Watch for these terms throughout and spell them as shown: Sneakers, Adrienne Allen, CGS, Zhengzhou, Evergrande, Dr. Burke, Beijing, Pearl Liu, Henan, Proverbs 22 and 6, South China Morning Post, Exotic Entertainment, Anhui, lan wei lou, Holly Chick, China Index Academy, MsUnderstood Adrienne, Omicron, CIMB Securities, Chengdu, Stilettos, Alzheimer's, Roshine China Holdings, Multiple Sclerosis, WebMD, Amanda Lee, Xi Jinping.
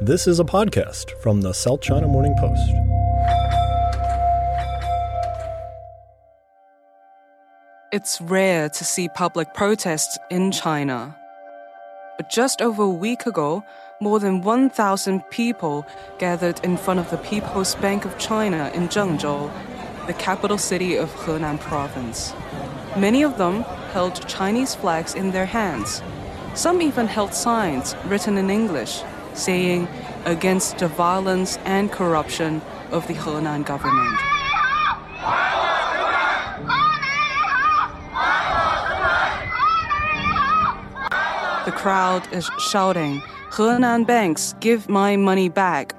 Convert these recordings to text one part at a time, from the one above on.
This is a podcast from the South China Morning Post. It's rare to see public protests in China. But just over a week ago, more than 1,000 people gathered in front of the People's Bank of China in Zhengzhou, the capital city of Henan province. Many of them held Chinese flags in their hands. Some even held signs written in English, saying against the violence and corruption of the Henan government. The crowd is shouting, "Henan banks, give my money back."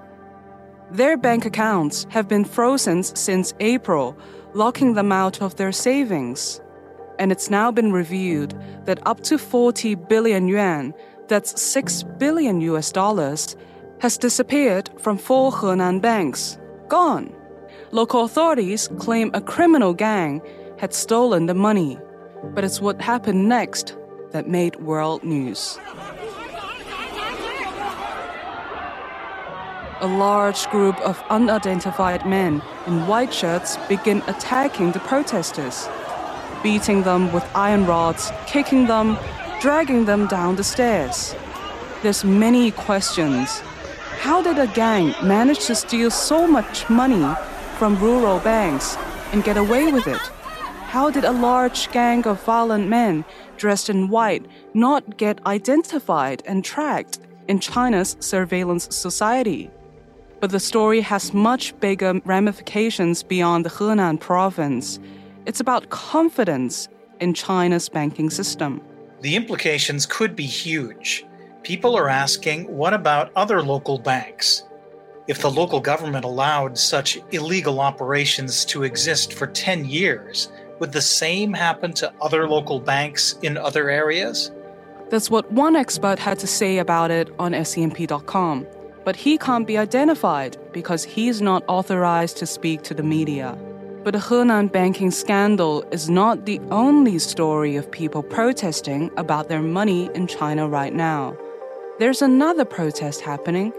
Their bank accounts have been frozen since April, locking them out of their savings. And it's now been revealed that up to 40 billion yuan, that's $6 billion, has disappeared from 4 Henan banks. Gone. Local authorities claim a criminal gang had stolen the money. But it's what happened next that made world news. A large group of unidentified men in white shirts begin attacking the protesters, beating them with iron rods, kicking them, dragging them down the stairs. There's many questions. How did a gang manage to steal so much money from rural banks and get away with it? How did a large gang of violent men dressed in white not get identified and tracked in China's surveillance society? But the story has much bigger ramifications beyond the Henan province. It's about confidence in China's banking system. The implications could be huge. People are asking, what about other local banks? If the local government allowed such illegal operations to exist for 10 years, would the same happen to other local banks in other areas? That's what one expert had to say about it on SCMP.com. But he can't be identified because he's not authorized to speak to the media. But the Henan banking scandal is not the only story of people protesting about their money in China right now. There's another protest happening,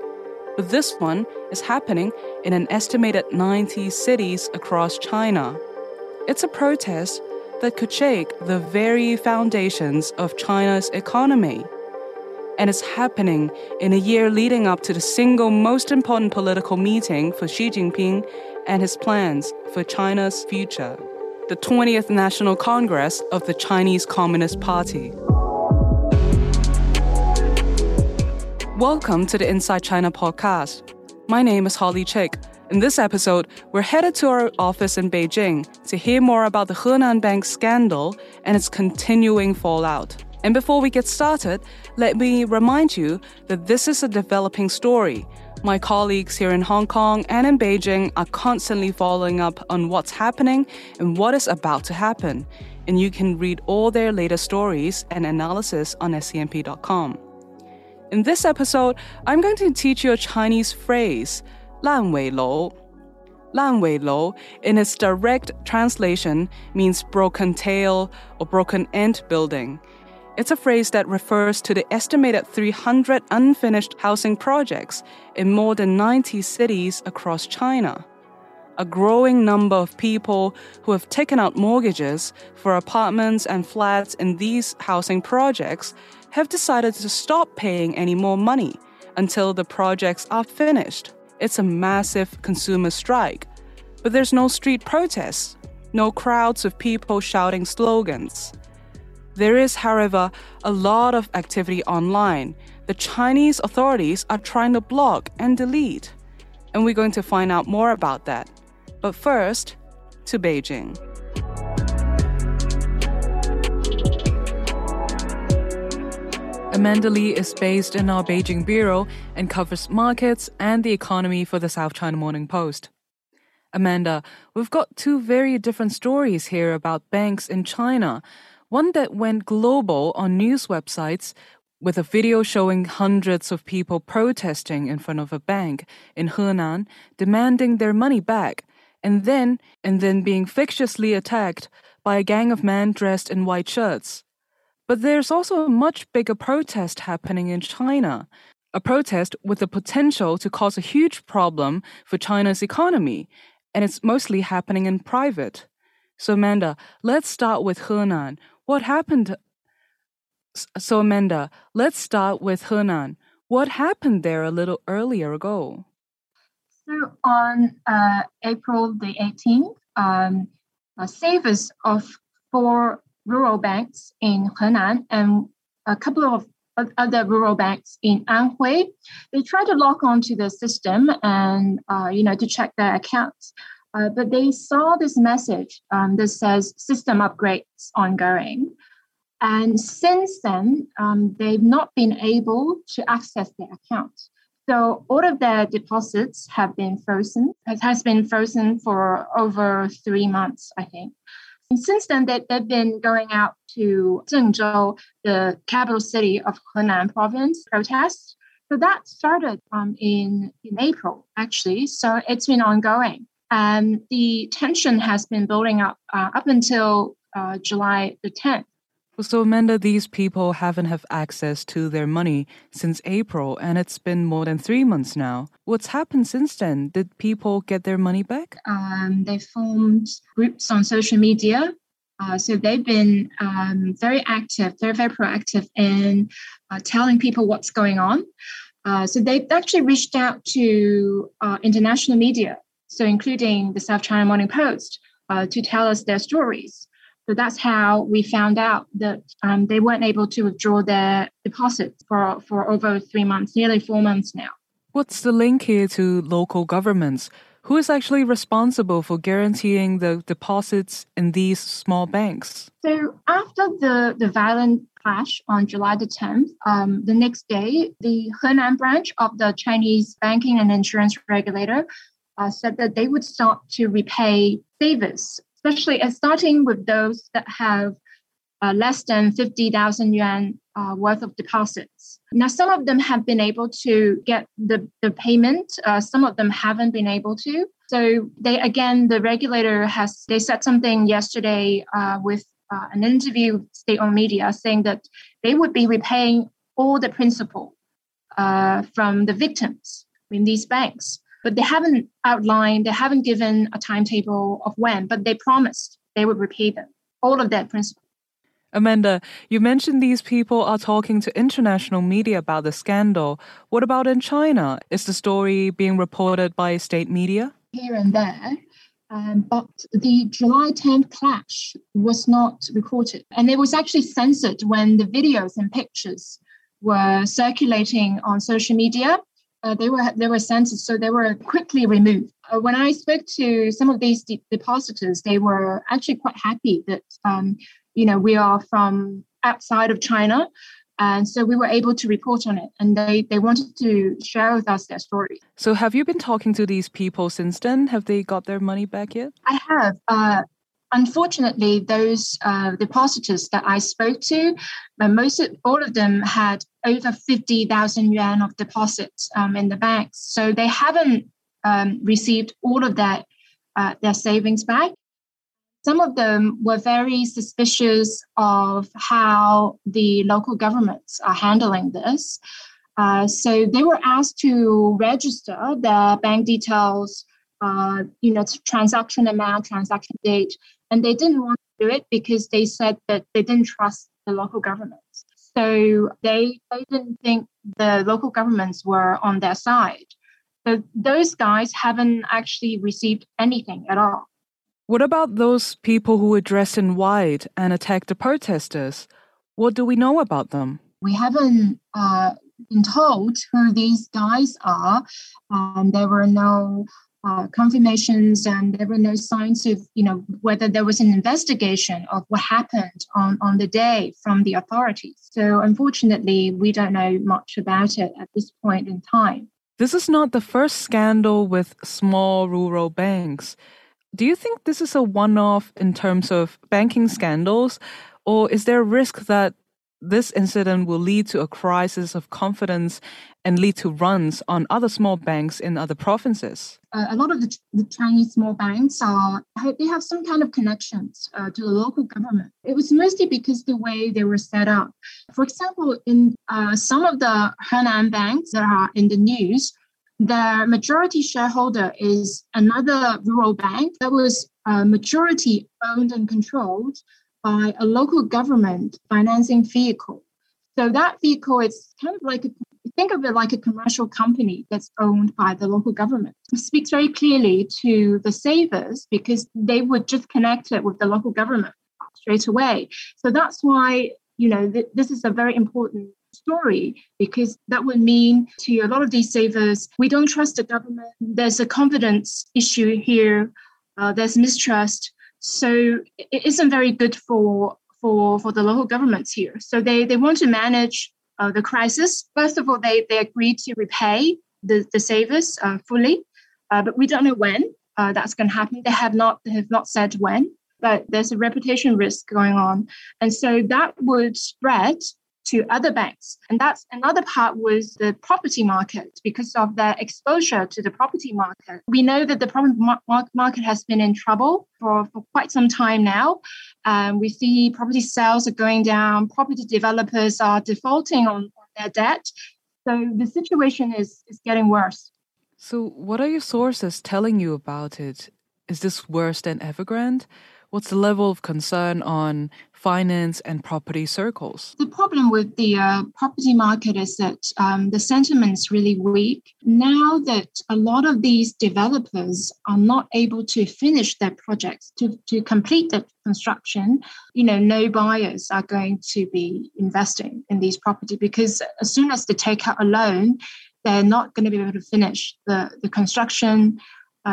but this one is happening in an estimated 90 cities across China. It's a protest that could shake the very foundations of China's economy. And it's happening in a year leading up to the single most important political meeting for Xi Jinping and his plans for China's future, the 20th National Congress of the Chinese Communist Party. Welcome to the Inside China podcast. My name is Holly Chick. In this episode, we're headed to our office in Beijing to hear more about the Henan Bank scandal and its continuing fallout. And before we get started, let me remind you that this is a developing story. My colleagues here in Hong Kong and in Beijing are constantly following up on what's happening and what is about to happen. And you can read all their latest stories and analysis on scmp.com. In this episode, I'm going to teach you a Chinese phrase, lan wei lou. Lan wei lou, in its direct translation, means broken tail or broken end building. It's a phrase that refers to the estimated 300 unfinished housing projects in more than 90 cities across China. A growing number of people who have taken out mortgages for apartments and flats in these housing projects have decided to stop paying any more money until the projects are finished. it's a massive consumer strike. But there's no street protests, no crowds of people shouting slogans. There is, however, a lot of activity online. The Chinese authorities are trying to block and delete. And we're going to find out more about that. But first, to Beijing. Amanda Lee is based in our Beijing bureau and covers markets and the economy for the South China Morning Post. Amanda, we've got two very different stories here about banks in China. One that went global on news websites with a video showing hundreds of people protesting in front of a bank in Henan, demanding their money back, and then being fictitiously attacked by a gang of men dressed in white shirts. But there's also a much bigger protest happening in China, a protest with the potential to cause a huge problem for China's economy, and it's mostly happening in private. So Amanda, let's start with Henan. What happened there a little earlier ago? So on April the 18th, savers of four rural banks in Henan and a couple of other rural banks in Anhui, they tried to log on to the system and, to check their accounts. But they saw this message that says system upgrades ongoing. And since then, they've not been able to access their accounts. So all of their deposits have been frozen. It has been frozen for over 3 months, I think. And since then, they've been going out to Zhengzhou, the capital city of Henan province, protests. So that started in April, actually. So it's been ongoing. And the tension has been building up until July the 10th. So, Amanda, these people haven't had access to their money since April, and it's been more than 3 months now. What's happened since then? Did people get their money back? They formed groups on social media. So they've been very active. They're very proactive in telling people what's going on. So they've actually reached out to international media, so including the South China Morning Post, to tell us their stories. So that's how we found out that they weren't able to withdraw their deposits for over 3 months, nearly 4 months now. What's the link here to local governments? Who is actually responsible for guaranteeing the deposits in these small banks? So after the violent clash on July the 10th, the next day, the Henan branch of the Chinese banking and insurance regulator said that they would start to repay savers, especially starting with those that have less than 50,000 yuan worth of deposits. Now, some of them have been able to get the payment. Some of them haven't been able to. So the regulator said something yesterday with an interview with state-owned media saying that they would be repaying all the principal from the victims in these banks. But they haven't given a timetable of when, but they promised they would repay them, all of that principle. Amanda, you mentioned these people are talking to international media about the scandal. What about in China? Is the story being reported by state media? Here and there, but the July 10th clash was not recorded. And it was actually censored when the videos and pictures were circulating on social media. They were censored, so they were quickly removed. When I spoke to some of these depositors, they were actually quite happy that we are from outside of China, and so we were able to report on it. And they wanted to share with us their story. So, have you been talking to these people since then? Have they got their money back yet? I have. Unfortunately, those depositors that I spoke to, all of them had over 50,000 yuan of deposits in the banks. So they haven't received all of their savings back. Some of them were very suspicious of how the local governments are handling this. So they were asked to register their bank details, transaction amount, transaction date. And they didn't want to do it because they said that they didn't trust the local governments. So they didn't think the local governments were on their side. So those guys haven't actually received anything at all. What about those people who were dressed in white and attacked the protesters? What do we know about them? We haven't been told who these guys are. There were no confirmations, and there were no signs of, you know, whether there was an investigation of what happened on the day from the authorities. So unfortunately, we don't know much about it at this point in time. This is not the first scandal with small rural banks. Do you think this is a one-off in terms of banking scandals, or is there a risk that this incident will lead to a crisis of confidence and lead to runs on other small banks in other provinces? A lot of the Chinese small banks have some kind of connections to the local government. It was mostly because the way they were set up. For example, in some of the Henan banks that are in the news, their majority shareholder is another rural bank that was majority owned and controlled by a local government financing vehicle. So that vehicle is kind of like, think of it like a commercial company that's owned by the local government. It speaks very clearly to the savers because they would just connect it with the local government straight away. So that's why, you know, this is a very important story, because that would mean to a lot of these savers, we don't trust the government. There's a confidence issue here. There's mistrust. So it isn't very good for the local governments here. So they want to manage the crisis. First of all, they agreed to repay the savers fully, but we don't know when that's going to happen. They have not said when, but there's a reputation risk going on. And so that would spread to other banks. And that's another part was the property market, because of their exposure to the property market. We know that the property market has been in trouble for quite some time now. We see property sales are going down, property developers are defaulting on their debt. So the situation is getting worse. So what are your sources telling you about it? Is this worse than Evergrande? What's the level of concern on finance and property circles? The problem with the property market is that the sentiment is really weak. Now that a lot of these developers are not able to finish their projects, to complete the construction, you know, no buyers are going to be investing in these property, because as soon as they take out a loan, they're not going to be able to finish the construction.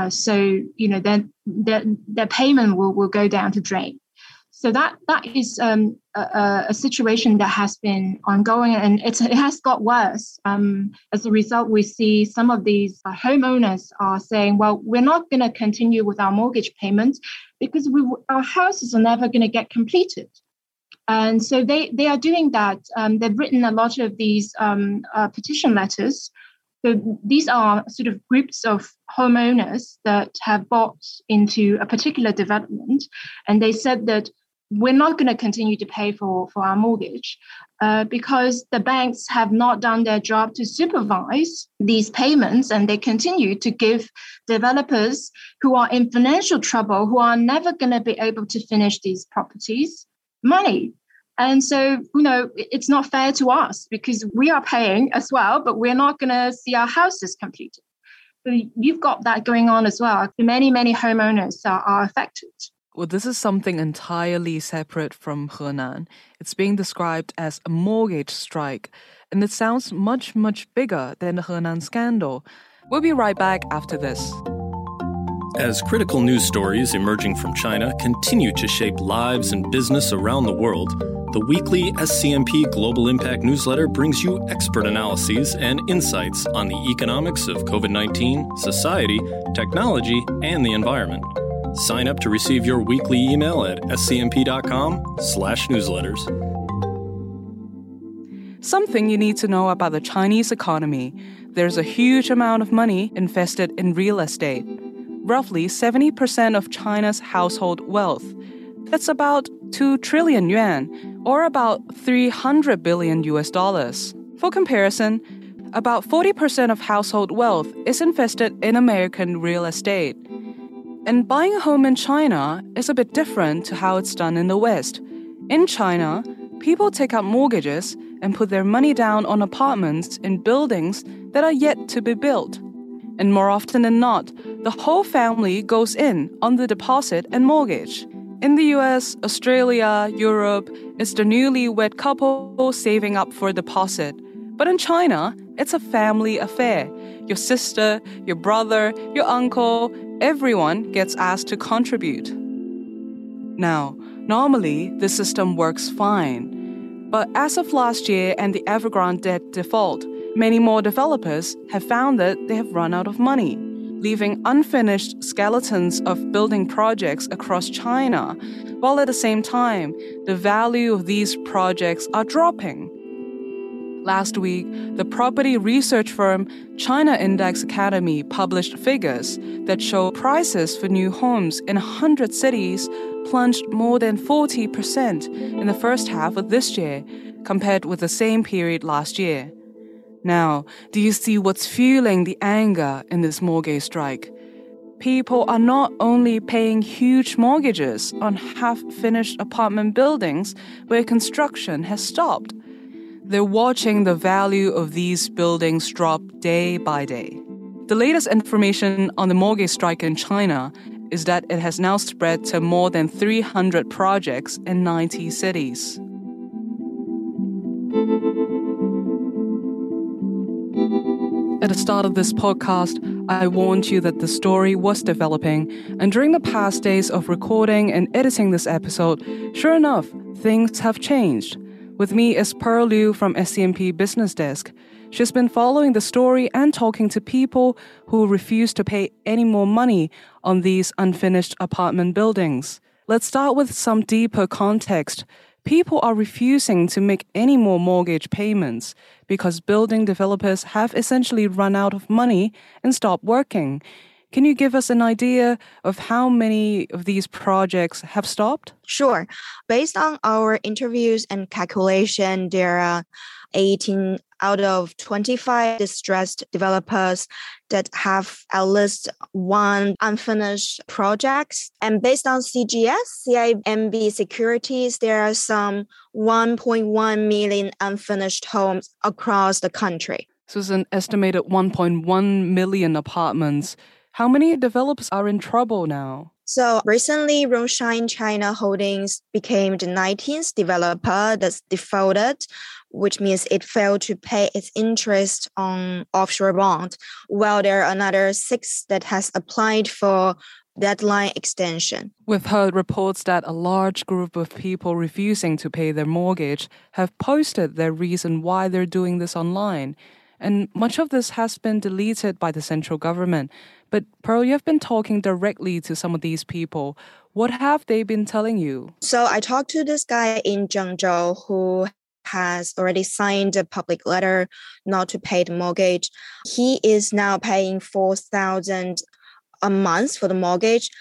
So, you know, their payment will go down to drain. So that is a situation that has been ongoing, and it has got worse. As a result, we see some of these homeowners are saying, well, we're not going to continue with our mortgage payments because our houses are never going to get completed. And so they are doing that. They've written a lot of these petition letters. So these are sort of groups of homeowners that have bought into a particular development, and they said that we're not going to continue to pay for our mortgage because the banks have not done their job to supervise these payments, and they continue to give developers who are in financial trouble, who are never going to be able to finish these properties, money. And so, you know, it's not fair to us because we are paying as well, but we're not going to see our houses completed. So you've got that going on as well. Many, many homeowners are affected. Well, this is something entirely separate from Henan. It's being described as a mortgage strike, and it sounds much, much bigger than the Henan scandal. We'll be right back after this. As critical news stories emerging from China continue to shape lives and business around the world, the weekly SCMP Global Impact newsletter brings you expert analyses and insights on the economics of COVID-19, society, technology, and the environment. Sign up to receive your weekly email at scmp.com/newsletters. Something you need to know about the Chinese economy. There's a huge amount of money invested in real estate. Roughly 70% of China's household wealth. That's about 2 trillion yuan, or about $300 billion. For comparison, about 40% of household wealth is invested in American real estate. And buying a home in China is a bit different to how it's done in the West. In China, people take out mortgages and put their money down on apartments in buildings that are yet to be built. And more often than not, the whole family goes in on the deposit and mortgage. In the US, Australia, Europe, it's the newlywed couple saving up for a deposit. But in China, it's a family affair. Your sister, your brother, your uncle, everyone gets asked to contribute. Now, normally, the system works fine. But as of last year and the Evergrande debt default, many more developers have found that they have run out of money, leaving unfinished skeletons of building projects across China, while at the same time, the value of these projects are dropping. Last week, the property research firm China Index Academy published figures that show prices for new homes in 100 cities plunged more than 40% in the first half of this year, compared with the same period last year. Now, do you see what's fueling the anger in this mortgage strike? People are not only paying huge mortgages on half-finished apartment buildings where construction has stopped. They're watching the value of these buildings drop day by day. The latest information on the mortgage strike in China is that it has now spread to more than 300 projects in 90 cities. At the start of this podcast, I warned you that the story was developing, and during the past days of recording and editing this episode, sure enough, things have changed. With me is Pearl Liu from SCMP Business Desk. She's been following the story and talking to people who refuse to pay any more money on these unfinished apartment buildings. Let's start with some deeper context. People are refusing to make any more mortgage payments because building developers have essentially run out of money and stopped working. Can you give us an idea of how many of these projects have stopped? Sure. Based on our interviews and calculation, there are 18 out of 25 distressed developers that have at least one unfinished projects. And based on CGS, CIMB Securities, there are some 1.1 million unfinished homes across the country. So it's an estimated 1.1 million apartments. How many developers are in trouble now? So recently, Roshine China Holdings became the 19th developer that's defaulted, which means it failed to pay its interest on offshore bond, while there are another 6 that has applied for deadline extension. We've heard reports that a large group of people refusing to pay their mortgage have posted their reason why they're doing this online. And much of this has been deleted by the central government. But Pearl, you've been talking directly to some of these people. What have they been telling you? So I talked to this guy in Zhengzhou who has already signed a public letter not to pay the mortgage. He is now paying $4,000 a month for the mortgage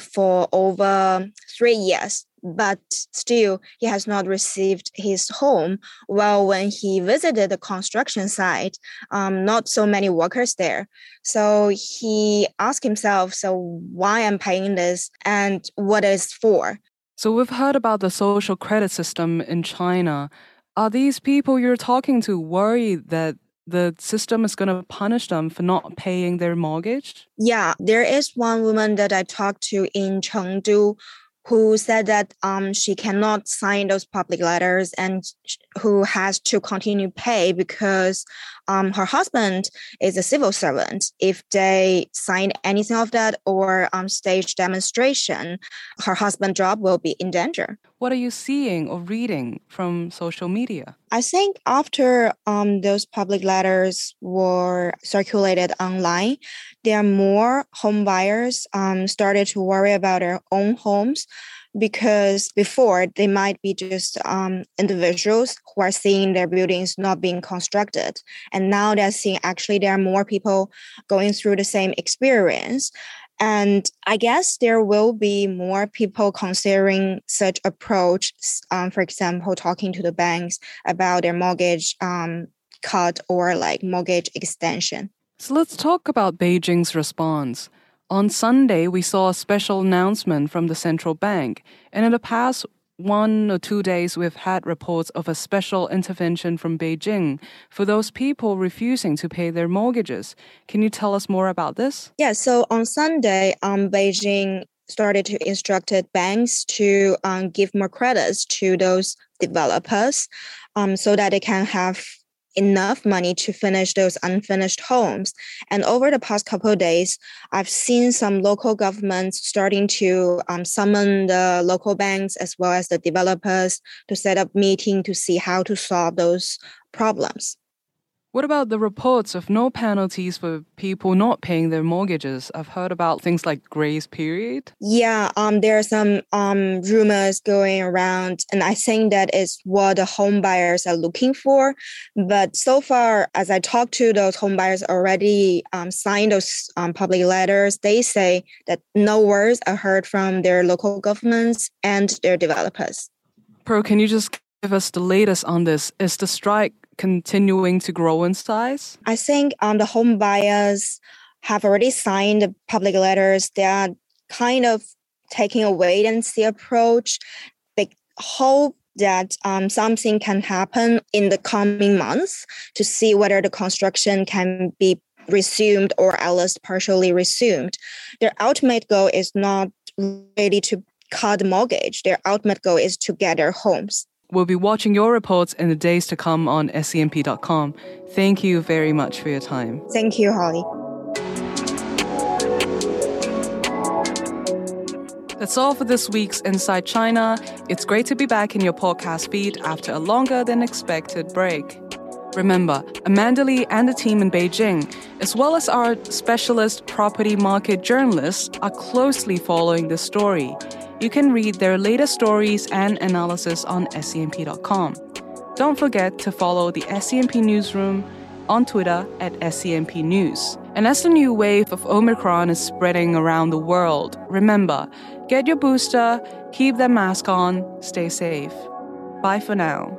for over 3 years. But still, he has not received his home. Well, when he visited the construction site, not so many workers there. So he asked himself, so why am I paying this and what is for? So we've heard about the social credit system in China. Are these people you're talking to worried that the system is going to punish them for not paying their mortgage? Yeah, there is one woman that I talked to in Chengdu who said that she cannot sign those public letters and who has to continue pay because her husband is a civil servant. If they sign anything of that or stage demonstration, her husband's job will be in danger. What are you seeing or reading from social media? I think after those public letters were circulated online, there are more home buyers started to worry about their own homes, because before they might be just individuals who are seeing their buildings not being constructed. And now they're seeing actually there are more people going through the same experience. And I guess there will be more people considering such approach, for example, talking to the banks about their mortgage cut or like mortgage extension. So let's talk about Beijing's response. On Sunday, we saw a special announcement from the central bank. And in the past, 1 or 2 days, we've had reports of a special intervention from Beijing for those people refusing to pay their mortgages. Can you tell us more about this? Yeah, so on Sunday, Beijing started to instruct banks to give more credits to those developers so that they can have enough money to finish those unfinished homes. And over the past couple of days, I've seen some local governments starting to summon the local banks as well as the developers to set up meetings to see how to solve those problems. What about the reports of no penalties for people not paying their mortgages? I've heard about things like grace period. Yeah, there are some rumors going around, and I think that is what the home buyers are looking for. But so far, as I talked to those home buyers already signed those public letters, they say that no words are heard from their local governments and their developers. Pearl, can you just give us the latest on this? Is the strike continuing to grow in size? I think the home buyers have already signed public letters. They are kind of taking a wait and see approach. They hope that something can happen in the coming months to see whether the construction can be resumed or at least partially resumed. Their ultimate goal is not really to cut the mortgage. Their ultimate goal is to get their homes. We'll be watching your reports in the days to come on scmp.com. Thank you very much for your time. Thank you, Holly. That's all for this week's Inside China. It's great to be back in your podcast feed after a longer than expected break. Remember, Amanda Lee and the team in Beijing, as well as our specialist property market journalists, are closely following this story. You can read their latest stories and analysis on scmp.com. Don't forget to follow the SCMP Newsroom on Twitter @SCMP News. And as the new wave of Omicron is spreading around the world, remember, get your booster, keep the mask on, stay safe. Bye for now.